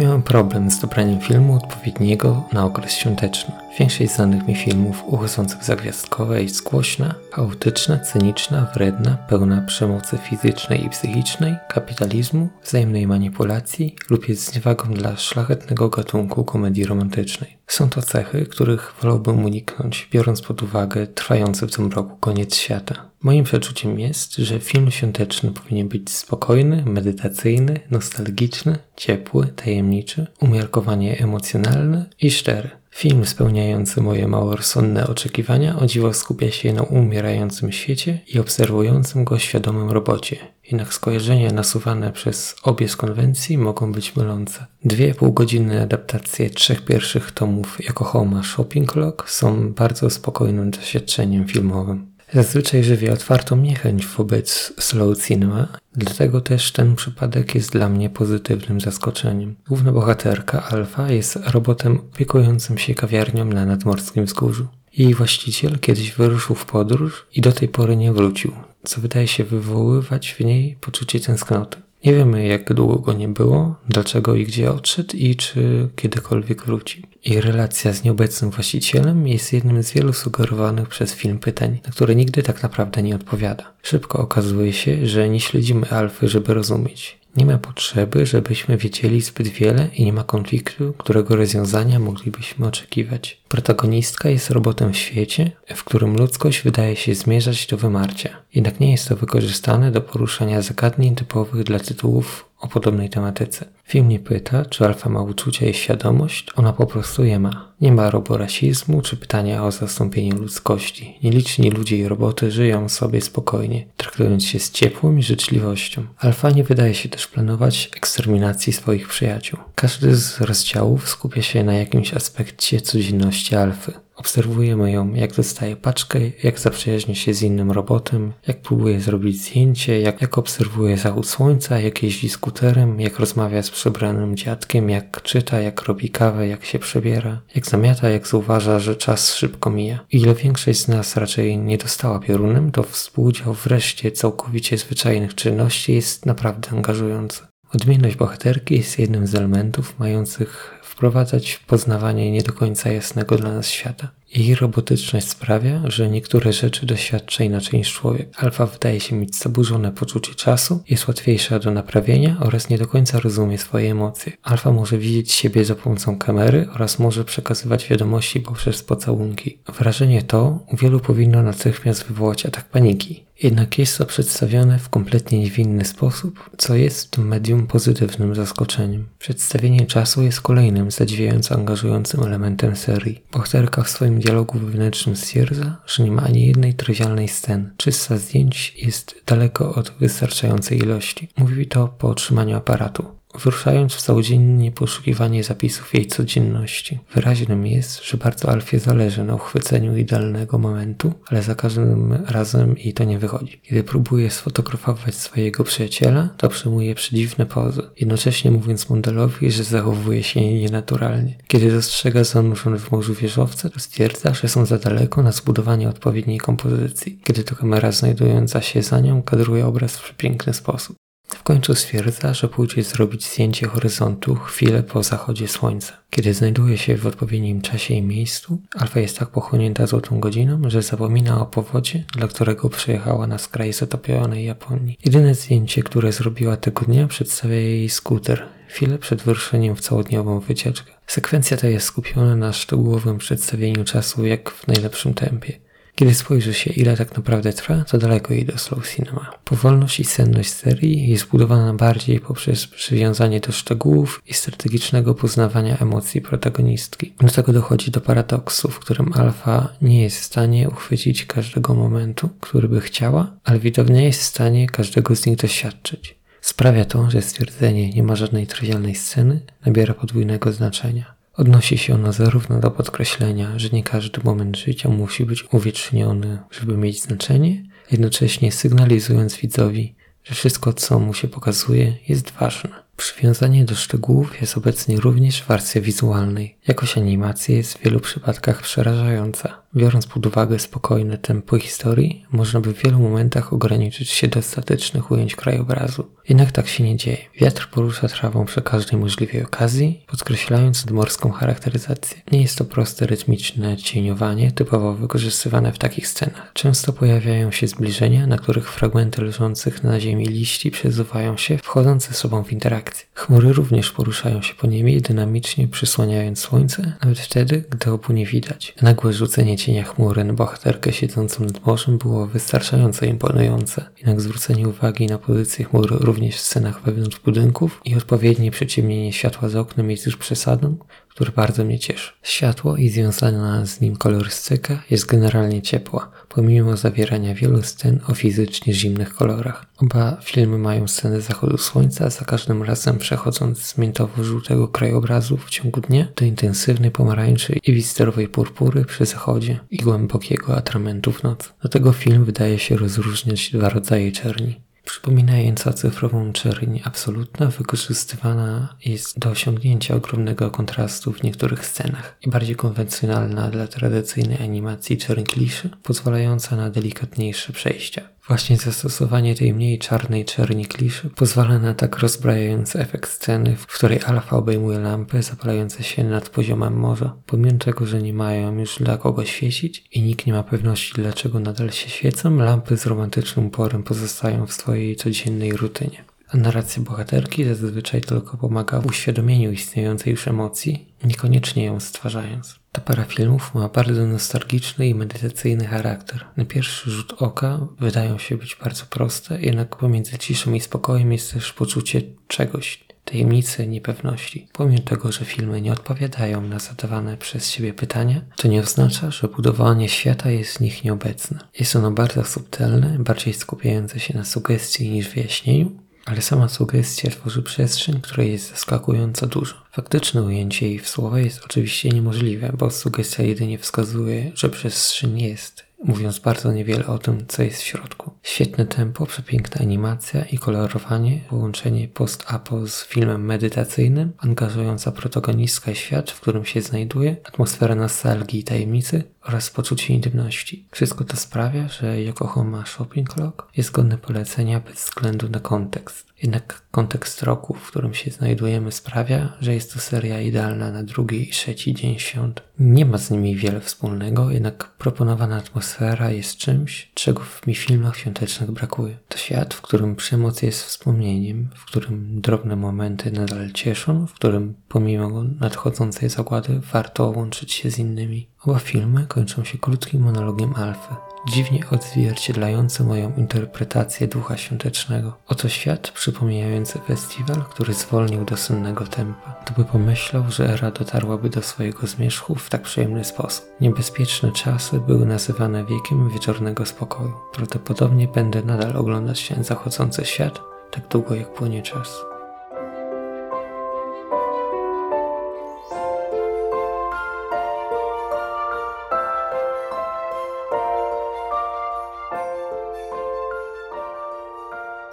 Miałem problem z dobraniem filmu odpowiedniego na okres świąteczny. Większość znanych mi filmów uchodzących za gwiazdkowe jest głośna, chaotyczna, cyniczna, wredna, pełna przemocy fizycznej i psychicznej, kapitalizmu, wzajemnej manipulacji lub jest zniewagą dla szlachetnego gatunku komedii romantycznej. Są to cechy, których wolałbym uniknąć, biorąc pod uwagę trwający w tym roku koniec świata. Moim przeczuciem jest, że film świąteczny powinien być spokojny, medytacyjny, nostalgiczny, ciepły, tajemniczy, umiarkowanie emocjonalny i szczery. Film spełniający moje mało rozsądne oczekiwania o dziwo skupia się na umierającym świecie i obserwującym go świadomym robocie. Jednak skojarzenia nasuwane przez obie z konwencji mogą być mylące. Dwie półgodzinne adaptacje trzech pierwszych tomów Yokohama Shopping Log są bardzo spokojnym doświadczeniem filmowym. Zazwyczaj żywię otwartą niechęć wobec slow cinema, dlatego też ten przypadek jest dla mnie pozytywnym zaskoczeniem. Główna bohaterka, Alfa, jest robotem opiekującym się kawiarnią na nadmorskim wzgórzu. Jej właściciel kiedyś wyruszył w podróż i do tej pory nie wrócił, co wydaje się wywoływać w niej poczucie tęsknoty. Nie wiemy, jak długo go nie było, dlaczego i gdzie odszedł i czy kiedykolwiek wróci. Jej relacja z nieobecnym właścicielem jest jednym z wielu sugerowanych przez film pytań, na które nigdy tak naprawdę nie odpowiada. Szybko okazuje się, że nie śledzimy Alfy, żeby rozumieć. Nie ma potrzeby, żebyśmy wiedzieli zbyt wiele i nie ma konfliktu, którego rozwiązania moglibyśmy oczekiwać. Protagonistka jest robotem w świecie, w którym ludzkość wydaje się zmierzać do wymarcia. Jednak nie jest to wykorzystane do poruszania zagadnień typowych dla tytułów o podobnej tematyce. Film nie pyta, czy Alfa ma uczucia i świadomość, ona po prostu je ma. Nie ma roborasizmu czy pytania o zastąpienie ludzkości. Nieliczni ludzie i roboty żyją sobie spokojnie, traktując się z ciepłem i życzliwością. Alfa nie wydaje się też planować eksterminacji swoich przyjaciół. Każdy z rozdziałów skupia się na jakimś aspekcie codzienności Alfy. Obserwujemy ją, jak dostaje paczkę, jak zaprzyjaźnia się z innym robotem, jak próbuje zrobić zdjęcie, jak obserwuje zachód słońca, jak jeździ skuterem, jak rozmawia z przebranym dziadkiem, jak czyta, jak robi kawę, jak się przebiera, jak zamiata, jak zauważa, że czas szybko mija. Ile większość z nas raczej nie dostała piorunem, to współudział wreszcie całkowicie zwyczajnych czynności jest naprawdę angażujący. Odmienność bohaterki jest jednym z elementów mających wprowadzać w poznawanie nie do końca jasnego dla nas świata. Jej robotyczność sprawia, że niektóre rzeczy doświadcza inaczej niż człowiek. Alfa wydaje się mieć zaburzone poczucie czasu, jest łatwiejsza do naprawienia oraz nie do końca rozumie swoje emocje. Alfa może widzieć siebie za pomocą kamery oraz może przekazywać wiadomości poprzez pocałunki. Wrażenie to u wielu powinno natychmiast wywołać atak paniki. Jednak jest to przedstawione w kompletnie niewinny sposób, co jest w tym medium pozytywnym zaskoczeniem. Przedstawienie czasu jest kolejnym zadziwiająco angażującym elementem serii. Bohaterka w swoim dialogu wewnętrznym stwierdza, że nie ma ani jednej trywialnej sceny. Czysta zdjęć jest daleko od wystarczającej ilości. Mówi to po otrzymaniu aparatu. Wyruszając w codziennie poszukiwanie zapisów jej codzienności. Wyraźnym jest, że bardzo Alfie zależy na uchwyceniu idealnego momentu, ale za każdym razem jej to nie wychodzi. Kiedy próbuje sfotografować swojego przyjaciela, to przyjmuje przedziwne pozy, jednocześnie mówiąc modelowi, że zachowuje się nienaturalnie. Kiedy dostrzega zanurzony w morzu wieżowce, to stwierdza, że są za daleko na zbudowanie odpowiedniej kompozycji. Kiedy to kamera znajdująca się za nią kadruje obraz w przepiękny sposób. W końcu stwierdza, że pójdzie zrobić zdjęcie horyzontu chwilę po zachodzie słońca. Kiedy znajduje się w odpowiednim czasie i miejscu, Alfa jest tak pochłonięta złotą godziną, że zapomina o powodzie, dla którego przyjechała na skraj zatopionej Japonii. Jedyne zdjęcie, które zrobiła tego dnia, przedstawia jej skuter, chwilę przed wyruszeniem w całodniową wycieczkę. Sekwencja ta jest skupiona na szczegółowym przedstawieniu czasu jak w najlepszym tempie. Kiedy spojrzy się, ile tak naprawdę trwa, to daleko jej do slow cinema. Powolność i senność serii jest budowana bardziej poprzez przywiązanie do szczegółów i strategicznego poznawania emocji protagonistki. Do tego dochodzi do paradoksu, w którym Alfa nie jest w stanie uchwycić każdego momentu, który by chciała, ale widownia jest w stanie każdego z nich doświadczyć. Sprawia to, że stwierdzenie nie ma żadnej trywialnej sceny nabiera podwójnego znaczenia. Odnosi się ono zarówno do podkreślenia, że nie każdy moment życia musi być uwieczniony, żeby mieć znaczenie, jednocześnie sygnalizując widzowi, że wszystko, co mu się pokazuje, jest ważne. Przywiązanie do szczegółów jest obecnie również w warstwie wizualnej. Jakość animacji jest w wielu przypadkach przerażająca. Biorąc pod uwagę spokojne tempo historii, można by w wielu momentach ograniczyć się do statycznych ujęć krajobrazu. Jednak tak się nie dzieje. Wiatr porusza trawą przy każdej możliwej okazji, podkreślając nadmorską charakteryzację. Nie jest to proste rytmiczne cieniowanie, typowo wykorzystywane w takich scenach. Często pojawiają się zbliżenia, na których fragmenty leżących na ziemi liści przesuwają się, wchodząc ze sobą w interakcję. Chmury również poruszają się po niebie, dynamicznie przysłaniając słońce, nawet wtedy, gdy obu nie widać. Nagłe rzucenie cienia chmury na bohaterkę siedzącą nad morzem było wystarczająco imponujące, jednak zwrócenie uwagi na pozycję chmur również w scenach wewnątrz budynków i odpowiednie przyciemnienie światła za oknem jest już przesadą, który bardzo mnie cieszy. Światło i związana z nim kolorystyka jest generalnie ciepła, pomimo zawierania wielu scen o fizycznie zimnych kolorach. Oba filmy mają scenę zachodu słońca, za każdym razem przechodząc z miętowo-żółtego krajobrazu w ciągu dnia do intensywnej pomarańczy i wisterowej purpury przy zachodzie i głębokiego atramentu w nocy. Do tego film wydaje się rozróżniać dwa rodzaje czerni. Przypominająca cyfrową czerń absolutna, wykorzystywana jest do osiągnięcia ogromnego kontrastu w niektórych scenach i bardziej konwencjonalna dla tradycyjnej animacji czerń kliszy, pozwalająca na delikatniejsze przejścia. Właśnie zastosowanie tej mniej czarnej czerni kliszy pozwala na tak rozbrajający efekt sceny, w której alfa obejmuje lampy zapalające się nad poziomem morza. Pomimo tego, że nie mają już dla kogo świecić i nikt nie ma pewności, dlaczego nadal się świecą, lampy z romantycznym uporem pozostają w swojej codziennej rutynie. A narracja bohaterki zazwyczaj tylko pomaga w uświadomieniu istniejącej już emocji, niekoniecznie ją stwarzając. Ta para filmów ma bardzo nostalgiczny i medytacyjny charakter. Na pierwszy rzut oka wydają się być bardzo proste, jednak pomiędzy ciszą i spokojem jest też poczucie czegoś, tajemnicy, niepewności. Pomimo tego, że filmy nie odpowiadają na zadawane przez siebie pytania, to nie oznacza, że budowanie świata jest w nich nieobecne. Jest ono bardzo subtelne, bardziej skupiające się na sugestii niż wyjaśnieniu, ale sama sugestia tworzy przestrzeń, której jest zaskakująco dużo. Faktyczne ujęcie jej w słowa jest oczywiście niemożliwe, bo sugestia jedynie wskazuje, że przestrzeń jest, mówiąc bardzo niewiele o tym, co jest w środku. Świetne tempo, przepiękna animacja i kolorowanie, połączenie post-apo z filmem medytacyjnym, angażująca protagonistkę i świat, w którym się znajduje, atmosfera nostalgii i tajemnicy oraz poczucie intymności. Wszystko to sprawia, że Yokohama Shopping Clock jest godne polecenia bez względu na kontekst. Jednak kontekst roku, w którym się znajdujemy, sprawia, że jest to seria idealna na drugi i trzeci dzień świąt. Nie ma z nimi wiele wspólnego, jednak proponowana atmosfera jest czymś, czego w mi filmach świątecznych brakuje. To świat, w którym przemoc jest wspomnieniem, w którym drobne momenty nadal cieszą, w którym pomimo nadchodzącej zagłady warto łączyć się z innymi. Oba filmy kończą się krótkim monologiem Alfy, dziwnie odzwierciedlający moją interpretację ducha świątecznego. Oto świat przypominający festiwal, który zwolnił do sennego tempa. Kto by pomyślał, że era dotarłaby do swojego zmierzchu w tak przyjemny sposób. Niebezpieczne czasy były nazywane wiekiem wieczornego spokoju. Prawdopodobnie będę nadal oglądać ten zachodzący świat tak długo, jak płynie czas.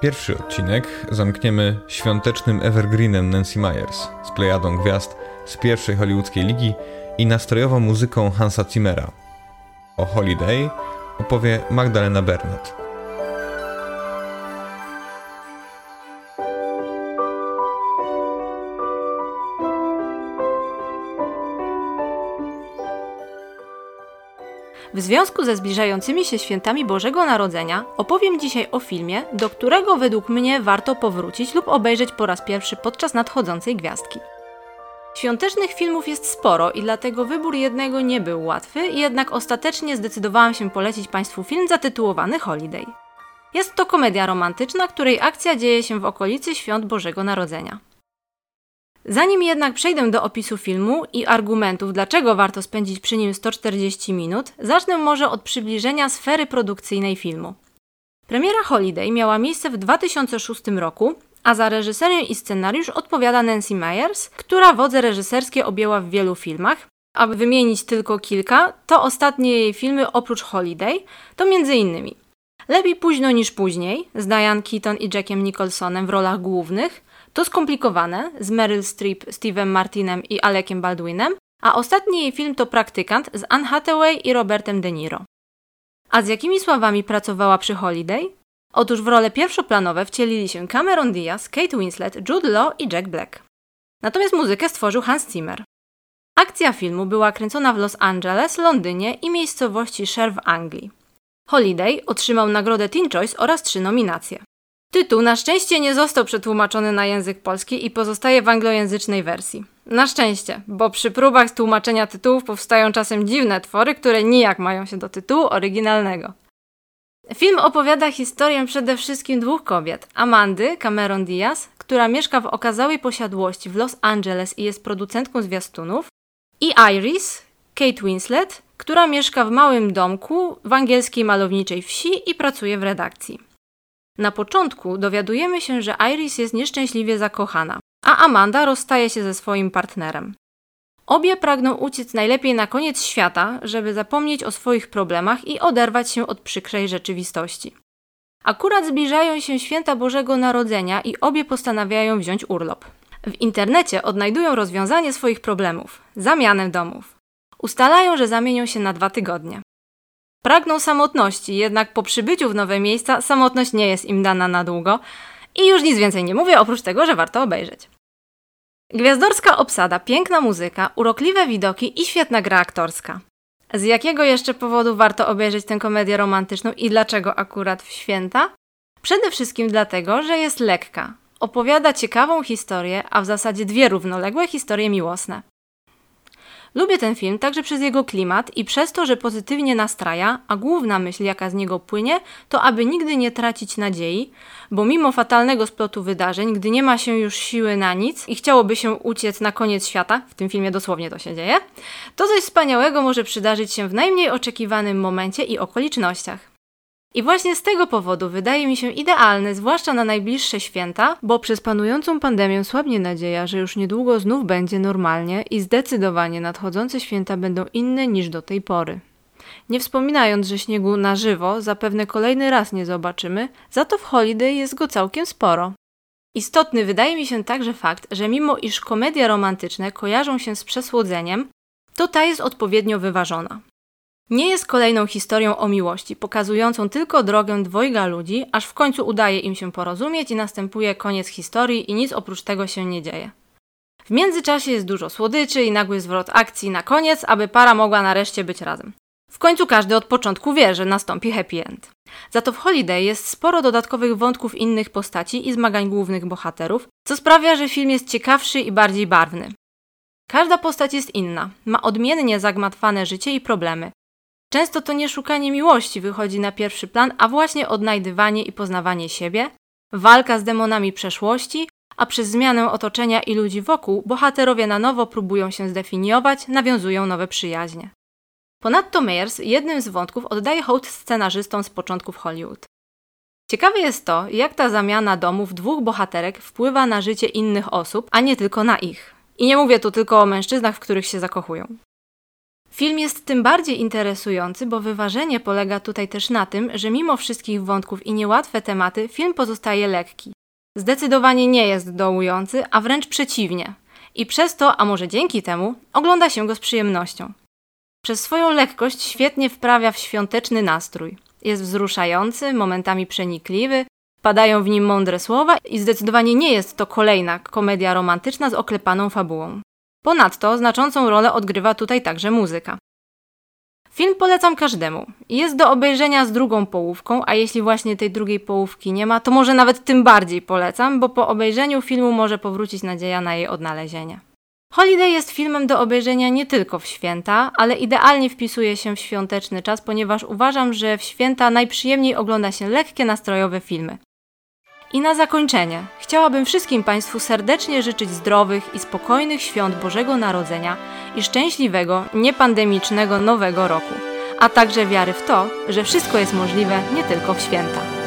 Pierwszy odcinek zamkniemy świątecznym evergreenem Nancy Myers z plejadą gwiazd z pierwszej hollywoodzkiej ligi i nastrojową muzyką Hansa Zimmera. O Holiday opowie Magdalena Bernat. W związku ze zbliżającymi się świętami Bożego Narodzenia opowiem dzisiaj o filmie, do którego według mnie warto powrócić lub obejrzeć po raz pierwszy podczas nadchodzącej gwiazdki. Świątecznych filmów jest sporo i dlatego wybór jednego nie był łatwy, jednak ostatecznie zdecydowałam się polecić Państwu film zatytułowany Holiday. Jest to komedia romantyczna, której akcja dzieje się w okolicy świąt Bożego Narodzenia. Zanim jednak przejdę do opisu filmu i argumentów, dlaczego warto spędzić przy nim 140 minut, zacznę może od przybliżenia sfery produkcyjnej filmu. Premiera Holiday miała miejsce w 2006 roku, a za reżyserię i scenariusz odpowiada Nancy Myers, która wodze reżyserskie objęła w wielu filmach. Aby wymienić tylko kilka, to ostatnie jej filmy oprócz Holiday to m.in. Lepiej późno niż później, z Diane Keaton i Jackiem Nicholsonem w rolach głównych, To skomplikowane, z Meryl Streep, Steve'em Martinem i Alekiem Baldwinem, a ostatni jej film to Praktykant z Anne Hathaway i Robertem De Niro. A z jakimi sławami pracowała przy Holiday? Otóż w role pierwszoplanowe wcielili się Cameron Diaz, Kate Winslet, Jude Law i Jack Black. Natomiast muzykę stworzył Hans Zimmer. Akcja filmu była kręcona w Los Angeles, Londynie i miejscowości Share w Anglii. Holiday otrzymał nagrodę Teen Choice oraz 3 nominacje. Tytuł na szczęście nie został przetłumaczony na język polski i pozostaje w anglojęzycznej wersji. Na szczęście, bo przy próbach tłumaczenia tytułów powstają czasem dziwne twory, które nijak mają się do tytułu oryginalnego. Film opowiada historię przede wszystkim 2 kobiet. Amandy, Cameron Diaz, która mieszka w okazałej posiadłości w Los Angeles i jest producentką zwiastunów, i Iris, Kate Winslet, która mieszka w małym domku w angielskiej malowniczej wsi i pracuje w redakcji. Na początku dowiadujemy się, że Iris jest nieszczęśliwie zakochana, a Amanda rozstaje się ze swoim partnerem. Obie pragną uciec najlepiej na koniec świata, żeby zapomnieć o swoich problemach i oderwać się od przykrej rzeczywistości. Akurat zbliżają się święta Bożego Narodzenia i obie postanawiają wziąć urlop. W internecie odnajdują rozwiązanie swoich problemów – zamianę domów. Ustalają, że zamienią się na 2 tygodnie. Pragną samotności, jednak po przybyciu w nowe miejsca samotność nie jest im dana na długo i już nic więcej nie mówię, oprócz tego, że warto obejrzeć. Gwiazdorska obsada, piękna muzyka, urokliwe widoki i świetna gra aktorska. Z jakiego jeszcze powodu warto obejrzeć tę komedię romantyczną i dlaczego akurat w święta? Przede wszystkim dlatego, że jest lekka. Opowiada ciekawą historię, a w zasadzie 2 równoległe historie miłosne. Lubię ten film także przez jego klimat i przez to, że pozytywnie nastraja, a główna myśl, jaka z niego płynie, to aby nigdy nie tracić nadziei, bo mimo fatalnego splotu wydarzeń, gdy nie ma się już siły na nic i chciałoby się uciec na koniec świata, w tym filmie dosłownie to się dzieje, to coś wspaniałego może przydarzyć się w najmniej oczekiwanym momencie i okolicznościach. I właśnie z tego powodu wydaje mi się idealny, zwłaszcza na najbliższe święta, bo przez panującą pandemię słabnie nadzieja, że już niedługo znów będzie normalnie i zdecydowanie nadchodzące święta będą inne niż do tej pory. Nie wspominając, że śniegu na żywo zapewne kolejny raz nie zobaczymy, za to w Holiday jest go całkiem sporo. Istotny wydaje mi się także fakt, że mimo iż komedie romantyczne kojarzą się z przesłodzeniem, to ta jest odpowiednio wyważona. Nie jest kolejną historią o miłości, pokazującą tylko drogę 2 ludzi, aż w końcu udaje im się porozumieć i następuje koniec historii i nic oprócz tego się nie dzieje. W międzyczasie jest dużo słodyczy i nagły zwrot akcji na koniec, aby para mogła nareszcie być razem. W końcu każdy od początku wie, że nastąpi happy end. Za to w Holiday jest sporo dodatkowych wątków innych postaci i zmagań głównych bohaterów, co sprawia, że film jest ciekawszy i bardziej barwny. Każda postać jest inna, ma odmiennie zagmatwane życie i problemy. Często to nie szukanie miłości wychodzi na pierwszy plan, a właśnie odnajdywanie i poznawanie siebie, walka z demonami przeszłości, a przez zmianę otoczenia i ludzi wokół bohaterowie na nowo próbują się zdefiniować, nawiązują nowe przyjaźnie. Ponadto Meyers jednym z wątków oddaje hołd scenarzystom z początków Hollywood. Ciekawe jest to, jak ta zamiana domów 2 bohaterek wpływa na życie innych osób, a nie tylko na ich. I nie mówię tu tylko o mężczyznach, w których się zakochują. Film jest tym bardziej interesujący, bo wyważenie polega tutaj też na tym, że mimo wszystkich wątków i niełatwe tematy, film pozostaje lekki. Zdecydowanie nie jest dołujący, a wręcz przeciwnie. I przez to, a może dzięki temu, ogląda się go z przyjemnością. Przez swoją lekkość świetnie wprawia w świąteczny nastrój. Jest wzruszający, momentami przenikliwy, padają w nim mądre słowa i zdecydowanie nie jest to kolejna komedia romantyczna z oklepaną fabułą. Ponadto znaczącą rolę odgrywa tutaj także muzyka. Film polecam każdemu. Jest do obejrzenia z drugą połówką, a jeśli właśnie tej drugiej połówki nie ma, to może nawet tym bardziej polecam, bo po obejrzeniu filmu może powrócić nadzieja na jej odnalezienie. Holiday jest filmem do obejrzenia nie tylko w święta, ale idealnie wpisuje się w świąteczny czas, ponieważ uważam, że w święta najprzyjemniej ogląda się lekkie, nastrojowe filmy. I na zakończenie chciałabym wszystkim Państwu serdecznie życzyć zdrowych i spokojnych świąt Bożego Narodzenia i szczęśliwego, niepandemicznego Nowego Roku, a także wiary w to, że wszystko jest możliwe nie tylko w święta.